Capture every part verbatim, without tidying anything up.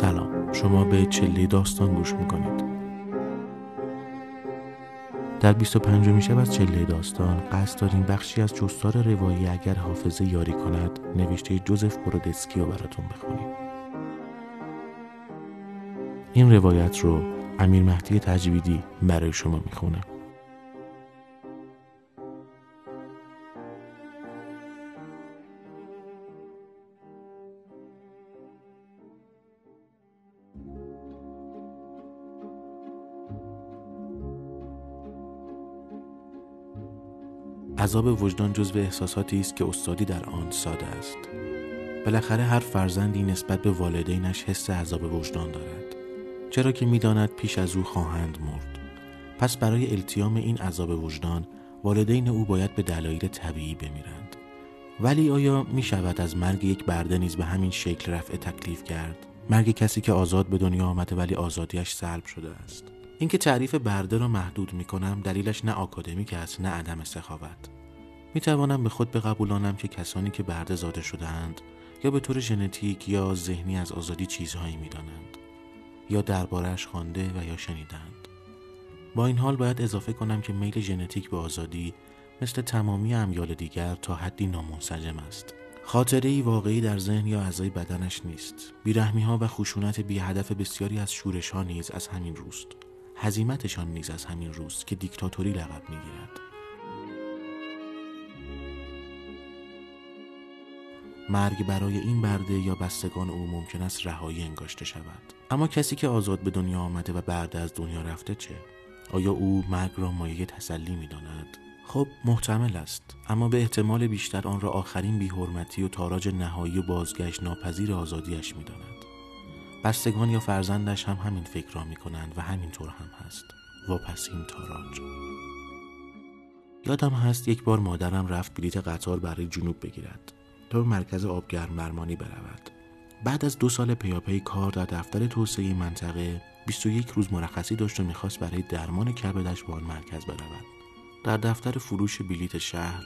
سلام، شما به چله داستان گوش میکنید. در بیست و پنجمین شب از چله داستان قصد داریم بخشی از جستار روایی اگر حافظه یاری کند نوشته جوزف برودسکی رو براتون بخونیم. این روایت رو امیر مهدی تجویدی برای شما میخونه. عذاب وجدان جزو احساساتی است که استادی در آن ساده است. بالاخره هر فرزندی نسبت به والدینش حس عذاب وجدان دارد، چرا که می‌داند پیش از او خواهند مرد. پس برای التیام این عذاب وجدان، والدین او باید به دلایل طبیعی بمیرند. ولی آیا می‌شود از مرگ یک برده نیز به همین شکل رفع تکلیف کرد؟ مرگ کسی که آزاد به دنیا آمده ولی آزادیش سلب شده است. اینکه تعریف برده را محدود می‌کنم دلیلش نه آکادمیک است نه عدم سخاوت. می‌توانم به خود بقبولانم که کسانی که برده زاده شده‌اند یا به طور ژنتیک یا ذهنی از آزادی چیزهایی می‌دانند یا درباره‌اش خوانده و یا شنیدند. با این حال باید اضافه کنم که میل ژنتیک به آزادی مثل تمامی امیال دیگر تا حدی نامنسجم است. خاطره‌ای واقعی در ذهن یا اعضای بدنش نیست. بی‌رحمی‌ها و خشونت بی‌هدف بسیاری از شورش‌ها نیز از همین روست. هزیمتشان نیز از همین روز که دیکتاتوری لقب می‌گیرد. مرگ برای این برده یا بستگان او ممکن است رهایی انگاشته شود. اما کسی که آزاد به دنیا آمده و بعد از دنیا رفته چه؟ آیا او مرگ را مایه تسلی می‌داند؟ خب محتمل است، اما به احتمال بیشتر آن را آخرین بی‌حرمتی و تاراج نهایی و بازگشت ناپذیر آزادیش می‌داند. بستگان یا فرزندش هم همین فکر را می کنند و همینطور هم هست. واپسین تاراج. یادم هست یک بار مادرم رفت بلیت قطار برای جنوب بگیرد تا به مرکز آبگرم برمانی برود. بعد از دو سال پیاپی کار در دفتر توسعه منطقه بیست و یک روز مرخصی داشت و میخواست برای درمان کبدش به آن مرکز برود. در دفتر فروش بلیت شهر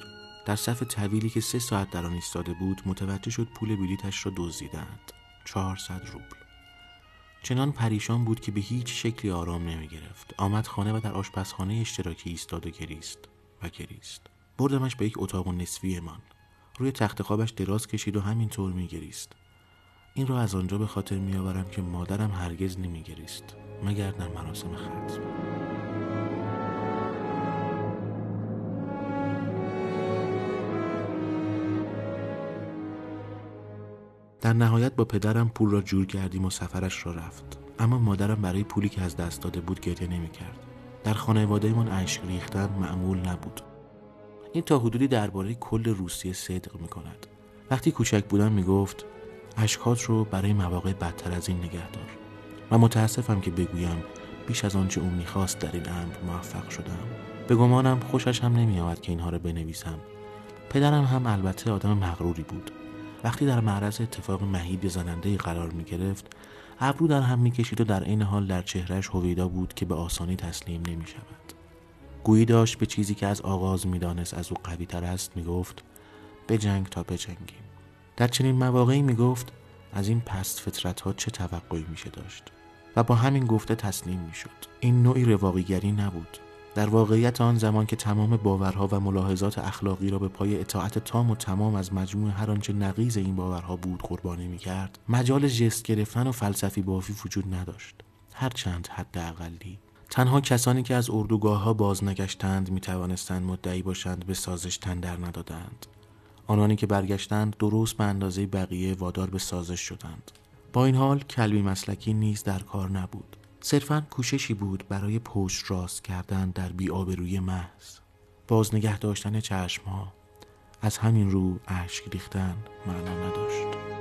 در صف طویلی که سه ساعت در آن ایستاده بود متوجه شد پول بلیتش را دزدیدند. چهارصد روبل. چنان پریشان بود که به هیچ شکلی آرام نمی گرفت. آمد خانه و در آشپزخانه اشتراکی ایستاد و گریست و گریست. بردمش به یک اتاق نصفی من. روی تخت خوابش دراز کشید و همینطور می گریست. این را از آنجا به خاطر می آورم که مادرم هرگز نمی گریست مگر در مراسم ختم. در نهایت با پدرم پول را جور کردیم و سفرش را رفت. اما مادرم برای پولی که از دست داده بود گریه نمی کرد. در خانواده من اشک ریختن معمول نبود. این تا حدودی درباره کل روسیه صدق می کند. وقتی کوچک بودم می گفت اشکات رو برای مواقع بدتر از این نگه دار. و متاسفم که بگویم بیش از آنچه اون می خواست در این امر موفق شدم. به گمانم خوشش هم نمی آمد که اینها را بنویسم. پدرم هم البته آدم مغروری بود. وقتی در معرض اتفاق مهیب زننده‌ای قرار می‌گرفت، ابرو در هم می‌کشید و در عین حال در چهرهش هویدا بود که به آسانی تسلیم نمی‌شود. گویی داشت به چیزی که از آغاز می‌دانست از او قوی‌تر است می‌گفت بجنگ تا بجنگیم. در چنین مواقعی می‌گفت از این پست فطرت‌ها چه توقعی میشه داشت و با همین گفته تسلیم می‌شد. این نوعی رواقی‌گری نبود. در واقعیت آن زمان که تمام باورها و ملاحظات اخلاقی را به پای اطاعت تام و تمام از مجموع هر آنچه نقیض این باورها بود قربانی می‌کرد، مجال ژست گرفتن و فلسفی بافی وجود نداشت، هرچند حد اقلی. تنها کسانی که از اردوگاه‌ها باز نگشتند می‌توانستند مدعی باشند به سازش تن در ندادند. آنانی که برگشتند درست به اندازه بقیه وادار به سازش شدند. با این حال کلبی مسلکی نیز در کار نبود. صرفاً کوششی بود برای پشت راست کردن در بی‌آبرویی محض، باز نگه داشتن چشم‌ها. از همین رو اشک ریختن معنا نداشت.